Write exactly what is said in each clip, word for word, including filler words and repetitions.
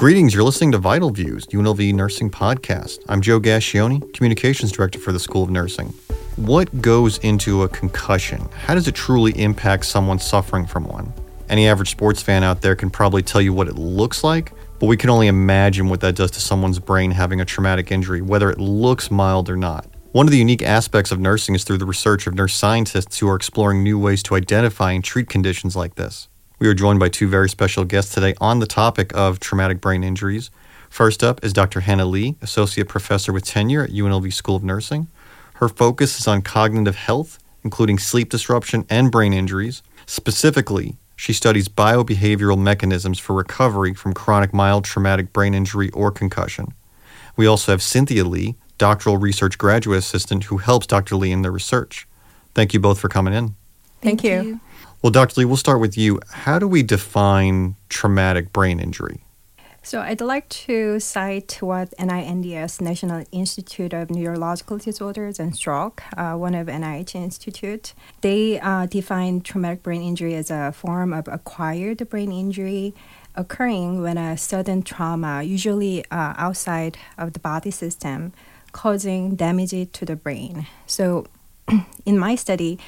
Greetings, you're listening to Vital Views, U N L V Nursing Podcast. I'm Joe Gascione, Communications Director for the School of Nursing. What goes into a concussion? How does it truly impact someone suffering from one? Any average sports fan out there can probably tell you what it looks like, but we can only imagine what that does to someone's brain having a traumatic injury, whether it looks mild or not. One of the unique aspects of nursing is through the research of nurse scientists who are exploring new ways to identify and treat conditions like this. We are joined by two very special guests today on the topic of traumatic brain injuries. First up is Doctor Henna Lee, Associate Professor with tenure at U N L V School of Nursing. Her focus is on cognitive health, including sleep disruption and brain injuries. Specifically, she studies biobehavioral mechanisms for recovery from chronic mild traumatic brain injury or concussion. We also have Cynthia Lee, doctoral research graduate assistant who helps Doctor Lee in their research. Thank you both for coming in. Thank, Thank you. you. Well, Doctor Lee, we'll start with you. How do we define traumatic brain injury? So I'd like to cite what N I N D S, National Institute of Neurological Disorders and Stroke, uh, one of N I H Institute. They uh, define traumatic brain injury as a form of acquired brain injury occurring when a sudden trauma, usually uh, outside of the body system, causing damage to the brain. So in my study,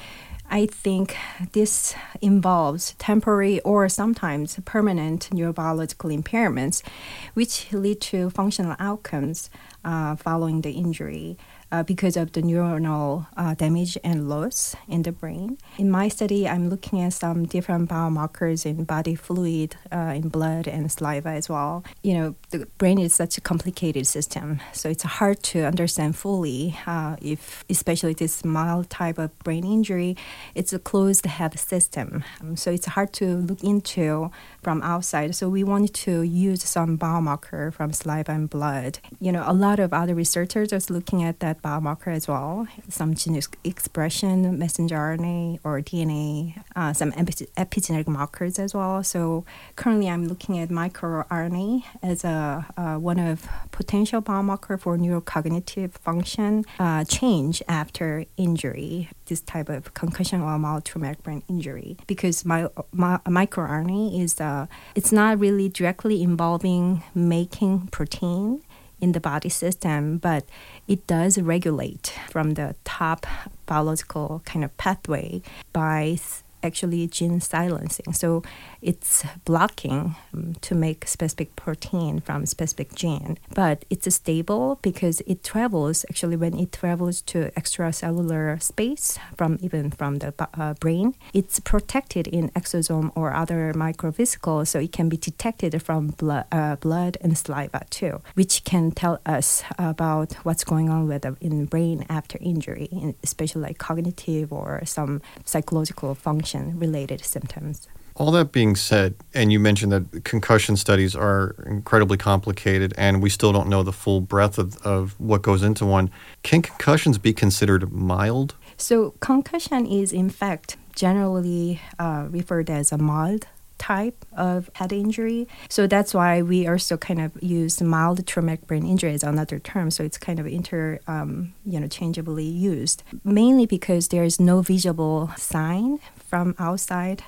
I think this involves temporary or sometimes permanent neurological impairments, which lead to functional outcomes uh, following the injury uh, because of the neuronal uh, damage and loss in the brain. In my study, I'm looking at some different biomarkers in body fluid, uh, in blood and saliva as well. You know, the brain is such a complicated system, so it's hard to understand fully uh, if, especially this mild type of brain injury, it's a closed head system, um, so it's hard to look into from outside. So we wanted to use some biomarker from saliva and blood. You know, a lot of other researchers are looking at that biomarker as well, some genetic expression, messenger R N A or D N A, uh, some epi- epigenetic markers as well. So currently I'm looking at microRNA as a uh, one of potential biomarker for neurocognitive function uh, change after injury, this type of concussion or mild traumatic brain injury, because my, my microRNA is uh, it's not really directly involving making protein in the body system, but it does regulate from the top biological kind of pathway by actually gene silencing. So it's blocking um, to make specific protein from specific gene, but it's stable because it travels, actually when it travels to extracellular space from even from the uh, brain, it's protected in exosome or other microvesicles, so it can be detected from blood, uh, blood and saliva too, which can tell us about what's going on with the in brain after injury, especially like cognitive or some psychological function related symptoms. All that being said, and you mentioned that concussion studies are incredibly complicated and we still don't know the full breadth of, of what goes into one. Can concussions be considered mild? So concussion is in fact generally uh, referred as a mild type of head injury. So that's why we also kind of use mild traumatic brain injury as another term. So it's kind of inter, um, you know, changeably used, mainly because there is no visible sign from outside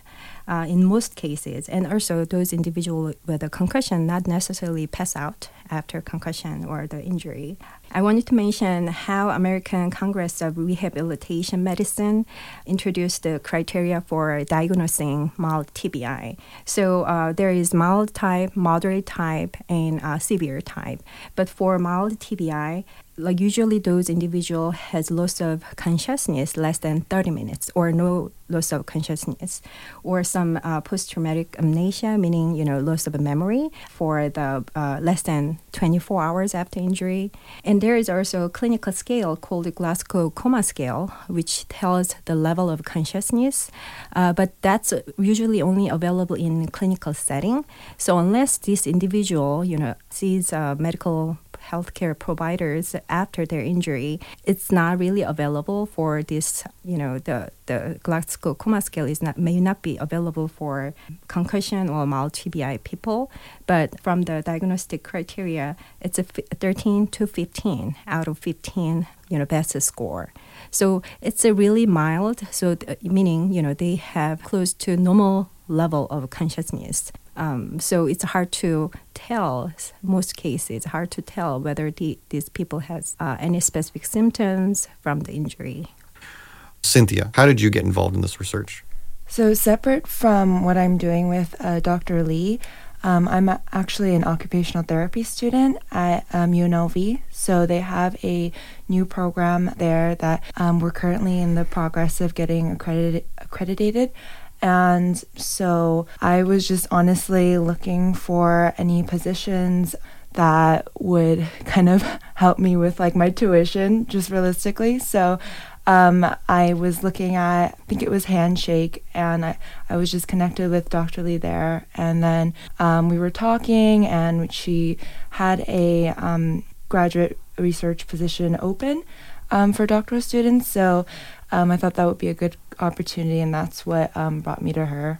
uh, in most cases. And also those individuals with a concussion not necessarily pass out after concussion or the injury. I wanted to mention how American Congress of Rehabilitation Medicine introduced the criteria for diagnosing mild T B I. So uh, there is mild type, moderate type, and uh, severe type. But for mild T B I, like usually those individual has loss of consciousness less than thirty minutes or no loss of consciousness, or some uh, post-traumatic amnesia, meaning, you know, loss of memory for the uh, less than twenty-four hours after injury. And there is also a clinical scale called the Glasgow Coma Scale, which tells the level of consciousness, uh, but that's usually only available in clinical setting. So unless this individual, you know, sees uh, medical healthcare providers after their injury, it's not really available for this, you know, the, the Glasgow Coma Scale is not may not be available for concussion or mild T B I people. But from the diagnostic criteria, it's a thirteen to fifteen out of fifteen, you know, best score. So it's a really mild, so th- meaning, you know, they have close to normal level of consciousness. Um, so it's hard to tell, most cases, hard to tell whether the, these people has uh, any specific symptoms from the injury. Cynthia, how did you get involved in this research? So separate from what I'm doing with uh, Doctor Lee, um, I'm actually an occupational therapy student at um, U N L V. So they have a new program there that um, we're currently in the progress of getting accredited. accredited. And so I was just honestly looking for any positions that would kind of help me with like my tuition, just realistically. So um, I was looking at, I think it was Handshake, and I, I was just connected with Doctor Lee there. And then um, we were talking, and she had a um, graduate research position open um, for doctoral students. So um, I thought that would be a good opportunity, and that's what um, brought me to her.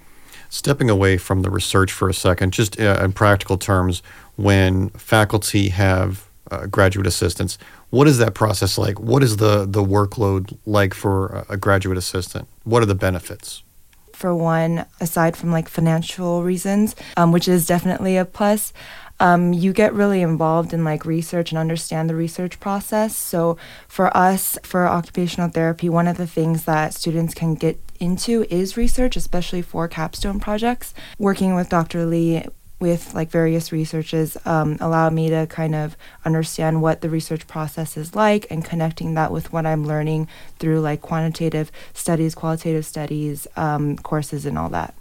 Stepping away from the research for a second, just uh, in practical terms, when faculty have uh, graduate assistants, what is that process like? What is the, the workload like for a graduate assistant? What are the benefits? For one, aside from like financial reasons, um, which is definitely a plus, um, you get really involved in like research and understand the research process. So for us, for occupational therapy, one of the things that students can get into is research, especially for capstone projects. Working with Doctor Lee with like various researches um, allowed me to kind of understand what the research process is like and connecting that with what I'm learning through like quantitative studies, qualitative studies, um, courses and all that.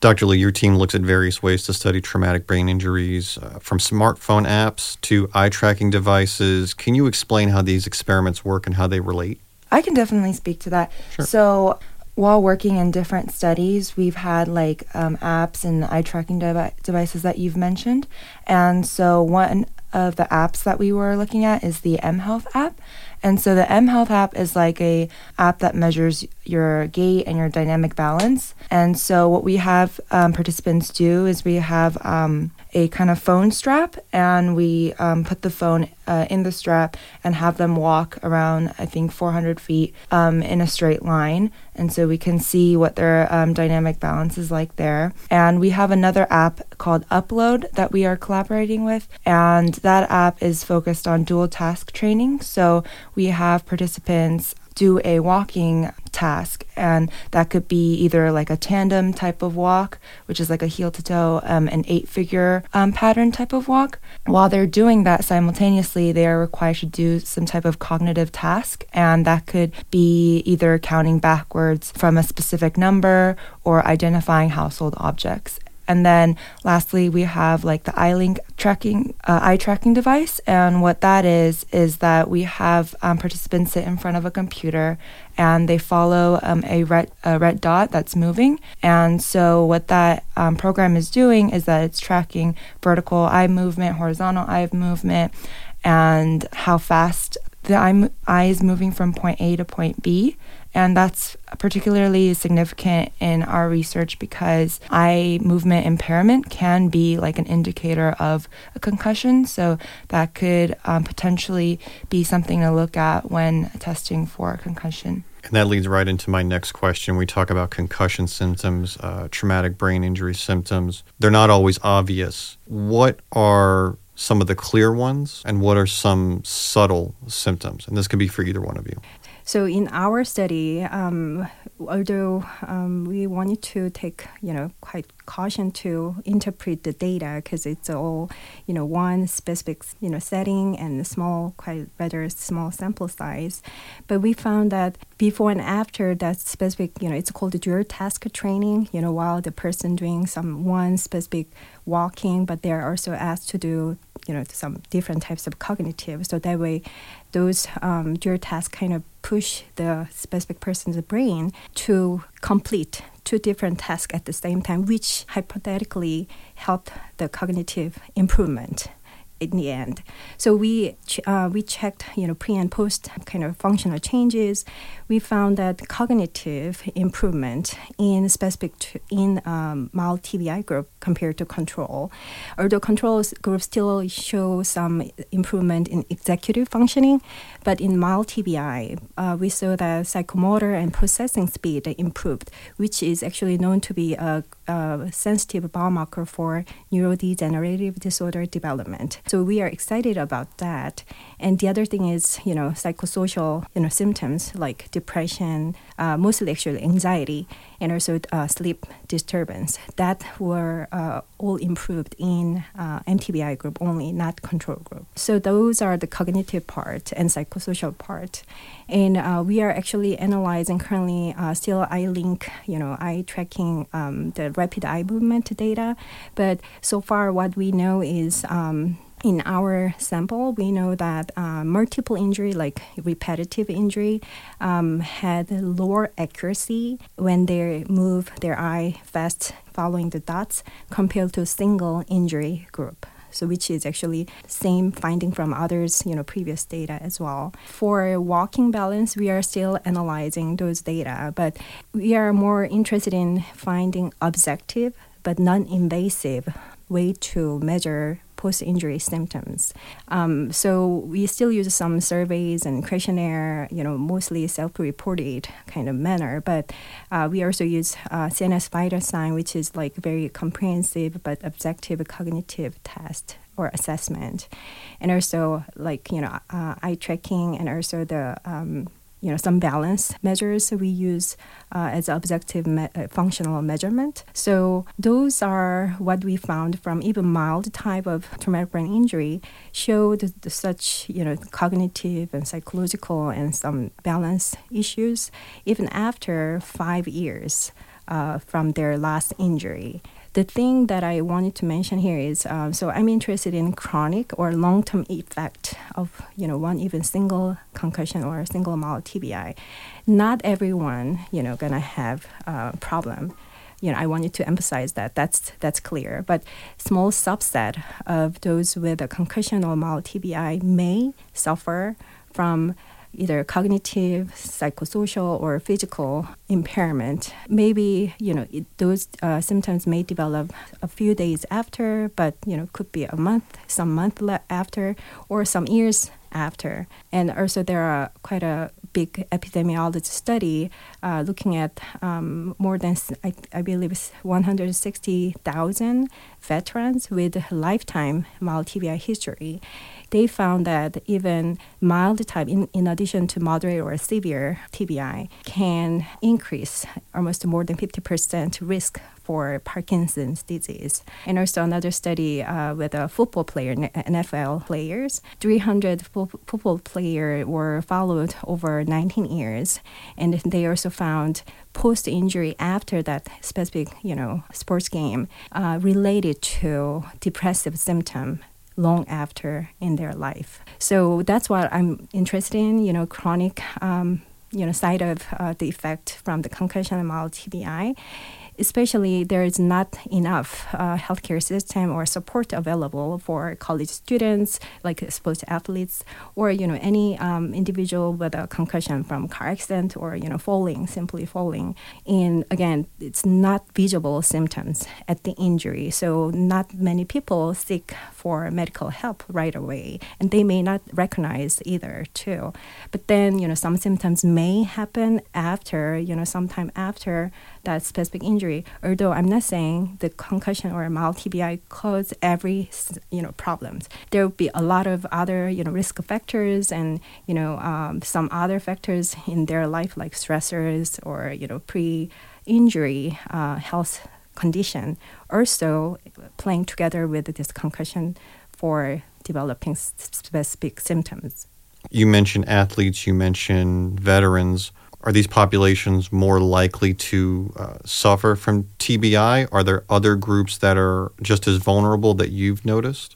Doctor Lee, your team looks at various ways to study traumatic brain injuries, uh, from smartphone apps to eye tracking devices. Can you explain how these experiments work and how they relate? I can definitely speak to that. Sure. So while working in different studies, we've had like um, apps and eye tracking devi- devices that you've mentioned. And so one of the apps that we were looking at is the mHealth app. And so the mHealth app is like a app that measures your gait and your dynamic balance. And so what we have um, participants do is we have um, a kind of phone strap, and we um, put the phone uh, in the strap and have them walk around, I think, four hundred feet um, in a straight line. And so we can see what their um, dynamic balance is like there. And we have another app called Upload that we are collaborating with. And that app is focused on dual task training. So we have participants do a walking task, and that could be either like a tandem type of walk, which is like a heel to toe, um, an eight figure um, pattern type of walk. While they're doing that simultaneously, they are required to do some type of cognitive task, and that could be either counting backwards from a specific number or identifying household objects. And then lastly, we have like the eye-link tracking, uh, eye tracking device. And what that is, is that we have um, participants sit in front of a computer, and they follow um, a, red, a red dot that's moving. And so what that um, program is doing is that it's tracking vertical eye movement, horizontal eye movement, and how fast the eye, eye is moving from point A to point B. And that's particularly significant in our research because eye movement impairment can be like an indicator of a concussion. So that could um, potentially be something to look at when testing for a concussion. And that leads right into my next question. We talk about concussion symptoms, uh, traumatic brain injury symptoms. They're not always obvious. What are some of the clear ones, and what are some subtle symptoms? And this could be for either one of you. So in our study, um, although um, we wanted to take, you know, quite caution to interpret the data because it's all, you know, one specific, you know, setting and a small, quite rather small sample size. But we found that before and after that specific, you know, it's called the dual task training, you know, while the person doing some one specific walking, but they're also asked to do, you know, some different types of cognitive. So that way, those um, dual tasks kind of push the specific person's brain to complete two different tasks at the same time, which hypothetically helped the cognitive improvement in the end. So we ch- uh, we checked, you know, pre and post kind of functional changes. We found that cognitive improvement in specific t- in um, mild T B I group compared to control, although control group still show some improvement in executive functioning, but in mild T B I, uh, we saw that psychomotor and processing speed improved, which is actually known to be a, a sensitive biomarker for neurodegenerative disorder development. So we are excited about that. And the other thing is, you know, psychosocial, you know, symptoms like depression, uh, mostly actually anxiety, and also uh, sleep disturbance that were uh, all improved in uh, M T B I group only, not control group. So those are the cognitive part and psychosocial part. And uh, we are actually analyzing currently uh, still eye link, you know, eye tracking, um, the rapid eye movement data. But so far what we know is um, in our sample, we know that uh, multiple injury, like repetitive injury, um, had lower accuracy when they move their eye fast following the dots compared to single injury group. So which is actually same finding from others, you know, previous data as well. For walking balance, we are still analyzing those data, but we are more interested in finding objective but non-invasive way to measure post-injury symptoms. Um, so we still use some surveys and questionnaire, you know, mostly self-reported kind of manner, but uh, we also use uh, C N S Vital Sign, which is like very comprehensive but objective cognitive test or assessment. And also like, you know, uh, eye tracking and also the, um, you know, some balance measures we use uh, as objective me- functional measurement. So those are what we found from even mild type of traumatic brain injury showed the, such, you know, cognitive and psychological and some balance issues even after five years uh, from their last injury. The thing that I wanted to mention here is, uh, so I'm interested in chronic or long-term effect of, you know, one even single concussion or a single mild T B I. Not everyone, you know, gonna have a problem. You know, I wanted to emphasize that. That's that's clear. But small subset of those with a concussion or mild T B I may suffer from either cognitive, psychosocial, or physical impairment. Maybe, you know, it, those uh, symptoms may develop a few days after, but, you know, could be a month, some month le- after, or some years after. And also there are quite a big epidemiology study uh, looking at um, more than, I, I believe, one hundred sixty thousand veterans with lifetime mild T B I history. They found that even mild type, in, in addition to moderate or severe T B I, can increase almost more than fifty percent risk for Parkinson's disease. And also another study uh, with a football player, N F L players, three hundred fo- football players were followed over nineteen years, and they also found post-injury after that specific, you know, sports game uh, related to depressive symptom long after in their life. So that's what I'm interested in, you know, chronic, um, you know, side of uh, the effect from the concussion and mild T B I. Especially there is not enough uh, healthcare system or support available for college students, like sports athletes, or, you know, any um, individual with a concussion from car accident or, you know, falling, simply falling. And again, it's not visible symptoms at the injury. So not many people seek for medical help right away, and they may not recognize either too. But then, you know, some symptoms may happen after, you know, sometime after that specific injury, although I'm not saying the concussion or mild T B I cause every, you know, problems. There will be a lot of other, you know, risk factors and, you know, um, some other factors in their life, like stressors or, you know, pre-injury uh, health condition, also playing together with this concussion for developing specific symptoms. You mentioned athletes, you mentioned veterans. Are these populations more likely to uh, suffer from T B I? Are there other groups that are just as vulnerable that you've noticed?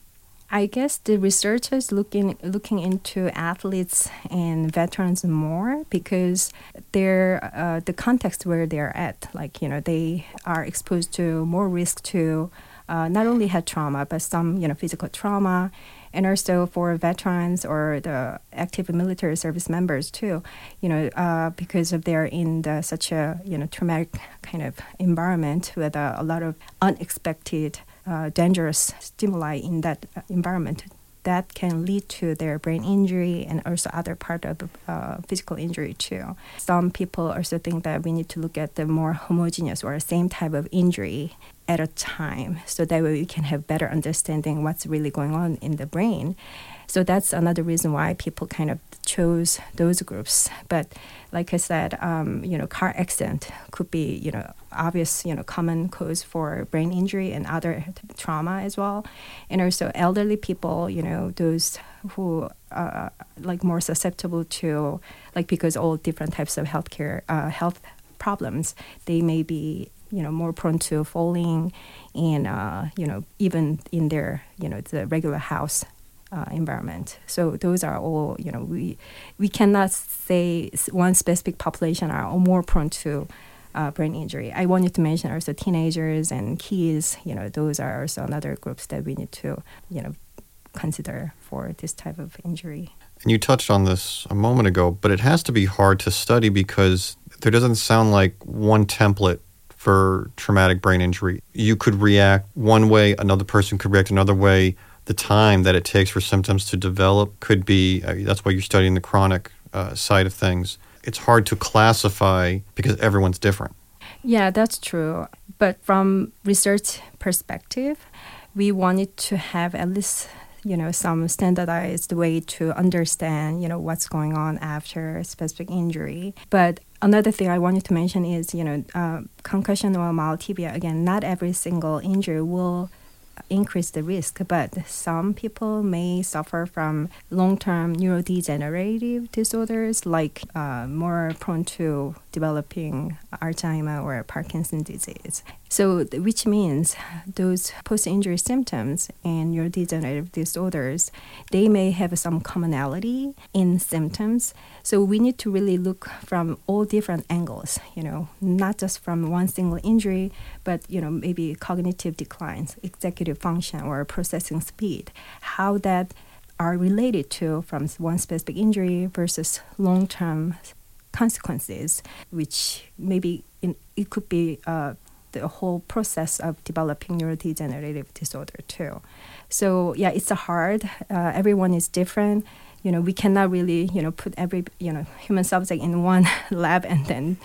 I guess the researchers looking looking into athletes and veterans more because they're uh, the context where they're at. Like, you know, they are exposed to more risk to uh, not only head trauma but some, you know, physical trauma. and also for veterans or the active military service members too, you know, uh, because of they're in the, such a, you know, traumatic kind of environment with uh, a lot of unexpected, uh, dangerous stimuli in that environment. That can lead to their brain injury and also other part of uh, physical injury too. Some people also think that we need to look at the more homogeneous or same type of injury at a time, so that way we can have better understanding what's really going on in the brain. So that's another reason why people kind of chose those groups. But like I said, um, you know, car accident could be, you know, obvious, you know, common cause for brain injury and other trauma as well. And also elderly people, you know, those who are like more susceptible to, like, because all different types of healthcare, uh, health problems, they may be, you know, more prone to falling and, uh, you know, even in their, you know, the regular house Uh, environment. So those are all, you know, we we cannot say one specific population are all more prone to uh, brain injury. I wanted to mention also teenagers and kids, you know, those are also another groups that we need to, you know, consider for this type of injury. And you touched on this a moment ago, but it has to be hard to study because there doesn't sound like one template for traumatic brain injury. You could react one way, another person could react another way. The time that it takes for symptoms to develop could be, uh, that's why you're studying the chronic uh, side of things. It's hard to classify because everyone's different. Yeah, that's true. But from research perspective, we wanted to have at least, you know, some standardized way to understand, you know, what's going on after a specific injury. But another thing I wanted to mention is, you know, uh, concussion or myotibia, again, not every single injury will increase the risk, but some people may suffer from long-term neurodegenerative disorders, like uh, more prone to developing Alzheimer's or Parkinson's disease. So, which means those post-injury symptoms and neurodegenerative disorders, they may have some commonality in symptoms. So we need to really look from all different angles, you know, not just from one single injury, but, you know, maybe cognitive declines, executive function or processing speed, how that are related to from one specific injury versus long-term consequences, which maybe in, it could be uh, the whole process of developing neurodegenerative disorder too. So yeah, it's hard. Uh, everyone is different. You know, we cannot really, you know, put every, you know, human subject in one lab and then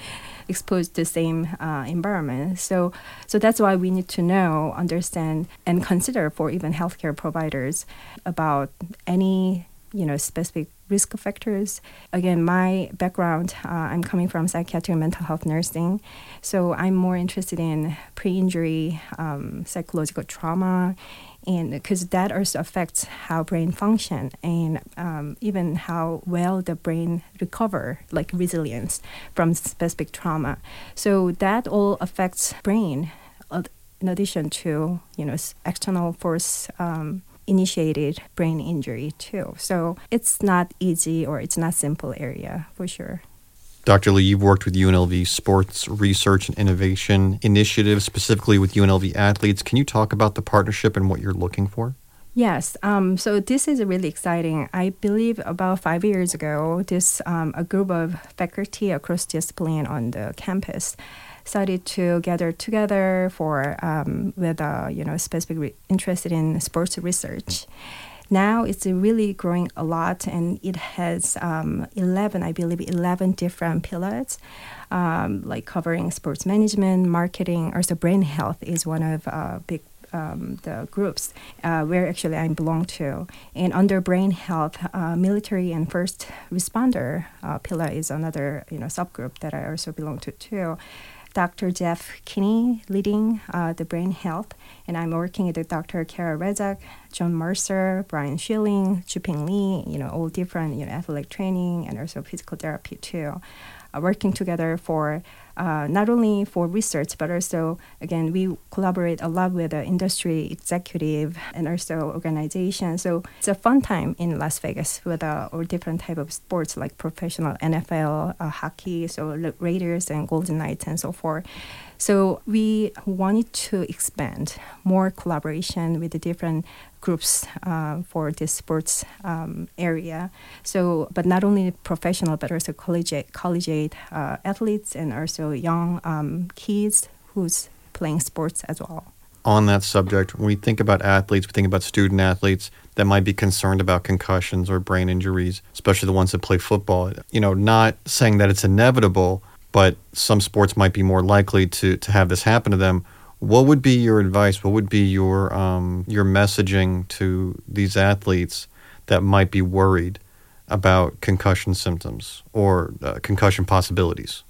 expose the same uh, environment. So, so that's why we need to know, understand, and consider for even healthcare providers about any, you know, specific risk factors. Again, my background, uh, I'm coming from psychiatric and mental health nursing, so I'm more interested in pre-injury um, psychological trauma, and because that also affects how brain function and um, even how well the brain recover, like resilience from specific trauma. So that all affects brain, in addition to, you know, external force um, initiated brain injury too. So it's not easy, or it's not simple area for sure. Doctor Lee, you've worked with U N L V Sports Research and Innovation Initiative, specifically with U N L V athletes. Can you talk about the partnership and what you're looking for? Yes. Um, so this is really exciting. I believe about five years ago, this um, a group of faculty across discipline on the campus started to gather together for um, with uh, you know specific re- interested in sports research. Now it's really growing a lot, and it has um, eleven, I believe, eleven different pillars, um, like covering sports management, marketing, also brain health is one of uh, big. Um, the groups uh, where actually I belong to. And under brain health, uh, military and first responder uh, pillar is another, you know, subgroup that I also belong to too. Doctor Jeff Kinney leading uh, the brain health, and I'm working with Doctor Kara Redzak, John Mercer, Brian Schilling, Chuping Lee, you know, all different, you know, athletic training and also physical therapy too. Working together for uh, not only for research, but also, again, we collaborate a lot with the industry executive and also organization. So it's a fun time in Las Vegas with uh, all different type of sports like professional N F L, uh, hockey, so Raiders and Golden Knights and so forth. So we wanted to expand more collaboration with the different groups uh, for this sports um, area. So, but not only professional, but also collegiate, collegiate uh, athletes and also young um, kids who's playing sports as well. On that subject, when we think about athletes, we think about student athletes that might be concerned about concussions or brain injuries, especially the ones that play football. You know, not saying that it's inevitable, but some sports might be more likely to, to have this happen to them. What would be your advice? What would be your um, your messaging to these athletes that might be worried about concussion symptoms or uh, concussion possibilities?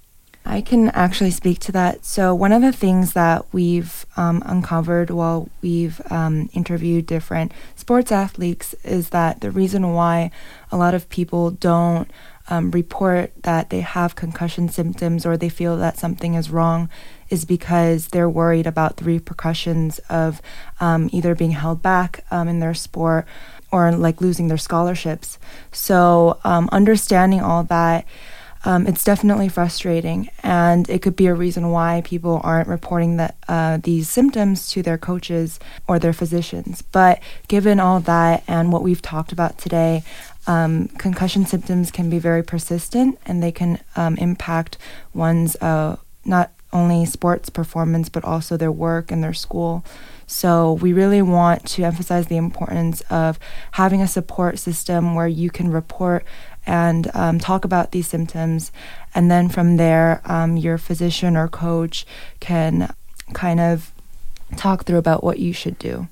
I can actually speak to that. So one of the things that we've um, uncovered while we've um, interviewed different sports athletes is that the reason why a lot of people don't um, report that they have concussion symptoms or they feel that something is wrong is because they're worried about the repercussions of um, either being held back um, in their sport or like losing their scholarships. So um, understanding all that, Um, it's definitely frustrating, and it could be a reason why people aren't reporting that uh, these symptoms to their coaches or their physicians. But given all that and what we've talked about today, um, concussion symptoms can be very persistent, and they can um, impact one's uh, not only sports performance, but also their work and their school. So we really want to emphasize the importance of having a support system where you can report and um, talk about these symptoms. And then from there, um, your physician or coach can kind of talk through about what you should do.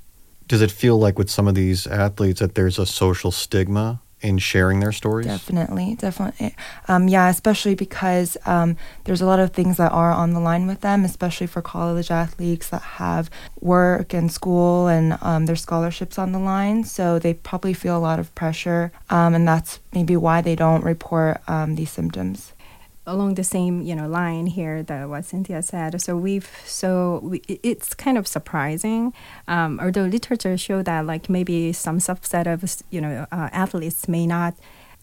Does it feel like with some of these athletes that there's a social stigma in sharing their stories? Definitely, definitely. Um, yeah, especially because um, there's a lot of things that are on the line with them, especially for college athletes that have work and school and um, their scholarships on the line. So they probably feel a lot of pressure, um, and that's maybe why they don't report um, these symptoms. Along the same, you know, line here that what Cynthia said. So we've so we, it's kind of surprising, um, although literature show that like maybe some subset of you know uh, athletes may not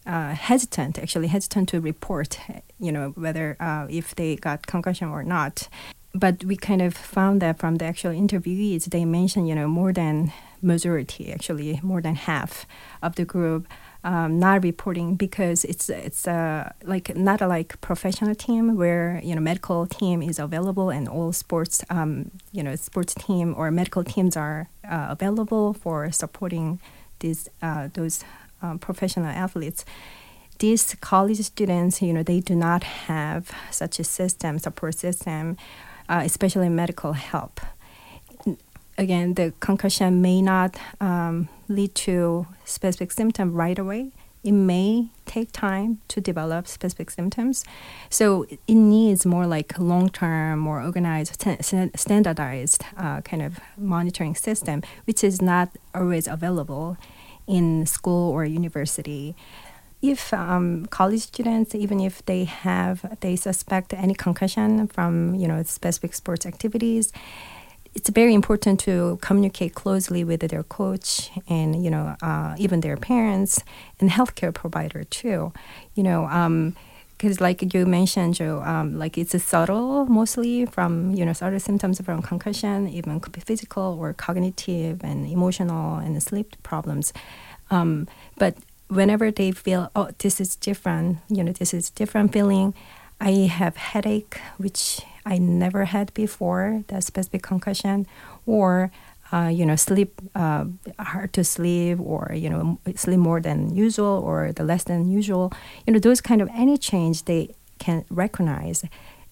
uh, hesitant actually hesitant to report, you know, whether uh, if they got concussion or not. But we kind of found that from the actual interviewees, they mentioned you know more than majority actually more than half of the group. Um, not reporting because it's it's uh, like not a like professional team where you know medical team is available and all sports um, you know sports team or medical teams are uh, available for supporting these uh, those um, professional athletes. These college students you know they do not have such a system support system, uh, especially medical help. Again, the concussion may not um, lead to specific symptom right away. It may take time to develop specific symptoms. So it needs more like long-term, more organized, standardized uh, kind of monitoring system, which is not always available in school or university. If um, college students, even if they have, they suspect any concussion from, you know, specific sports activities, it's very important to communicate closely with their coach and, you know, uh, even their parents and healthcare provider too, you know, um, because like you mentioned, Joe, um, like it's a subtle mostly from, you know, subtle symptoms from concussion, even could be physical or cognitive and emotional and sleep problems. Um, but whenever they feel, oh, this is different, you know, this is different feeling, I have headache, which I never had before, that specific concussion, or, uh, you know, sleep, uh, hard to sleep, or, you know, sleep more than usual, or the less than usual. You know, those kind of any change they can recognize.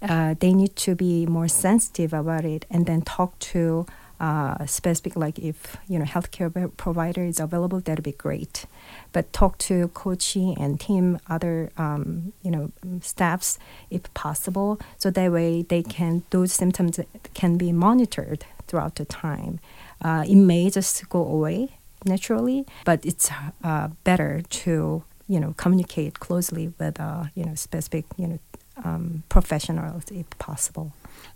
Uh, they need to be more sensitive about it and then talk to uh, specific, like if, you know, healthcare provider is available, that would be great. But talk to coaching and team, other, um, you know, staffs if possible. So that way they can, those symptoms can be monitored throughout the time. Uh, it may just go away naturally, but it's uh, better to, you know, communicate closely with, uh, you know, specific, you know, um, professionals if possible.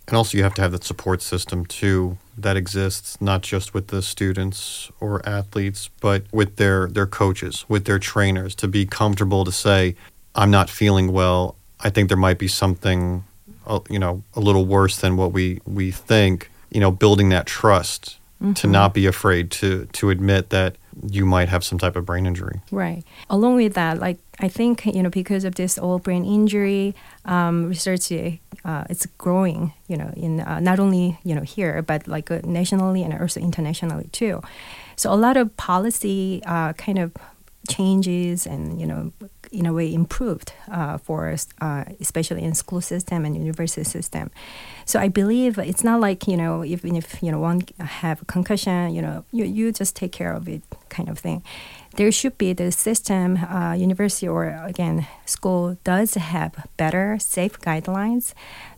And also you have to have that support system too that exists, not just with the students or athletes, but with their, their coaches, with their trainers, to be comfortable to say, I'm not feeling well. I think there might be something a, you know, a little worse than what we, we think, you know, building that trust mm-hmm. to not be afraid to, to admit that you might have some type of brain injury. Right. Along with that, like, I think, you know, because of this all brain injury, um, research, uh, it's growing, you know, in uh, not only, you know, here, but like uh, nationally and also internationally too. So a lot of policy uh, kind of changes and, you know, in a way improved uh, for us, uh, especially in school system and university system. So I believe it's not like, you know, even if, you know, one have a concussion, you know, you, you just take care of it kind of thing. There should be the system, uh, university or, again, school does have better, safe guidelines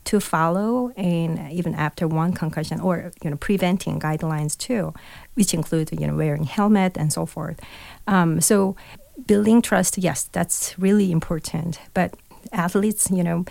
to follow, and even after one concussion, or, you know, preventing guidelines too, which include, you know, wearing helmet and so forth. Um, so building trust, yes, that's really important. But athletes, you know,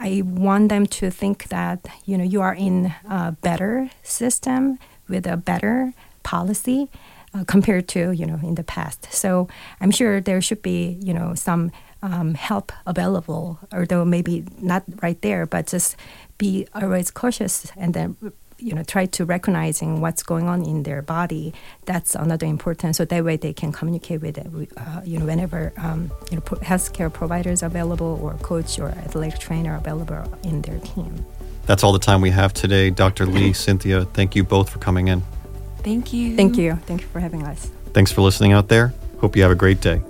I want them to think that, you know, you are in a better system with a better policy uh, compared to, you know, in the past. So I'm sure there should be, you know, some um, help available, although maybe not right there, but just be always cautious and then, you know, try to recognizing what's going on in their body. That's another important. So that way they can communicate with, uh, you know, whenever um, you know, healthcare providers are available, or coach or athletic trainer available in their team. That's all the time we have today. Doctor Lee, Cynthia, thank you both for coming in. Thank you. Thank you. Thank you for having us. Thanks for listening out there. Hope you have a great day.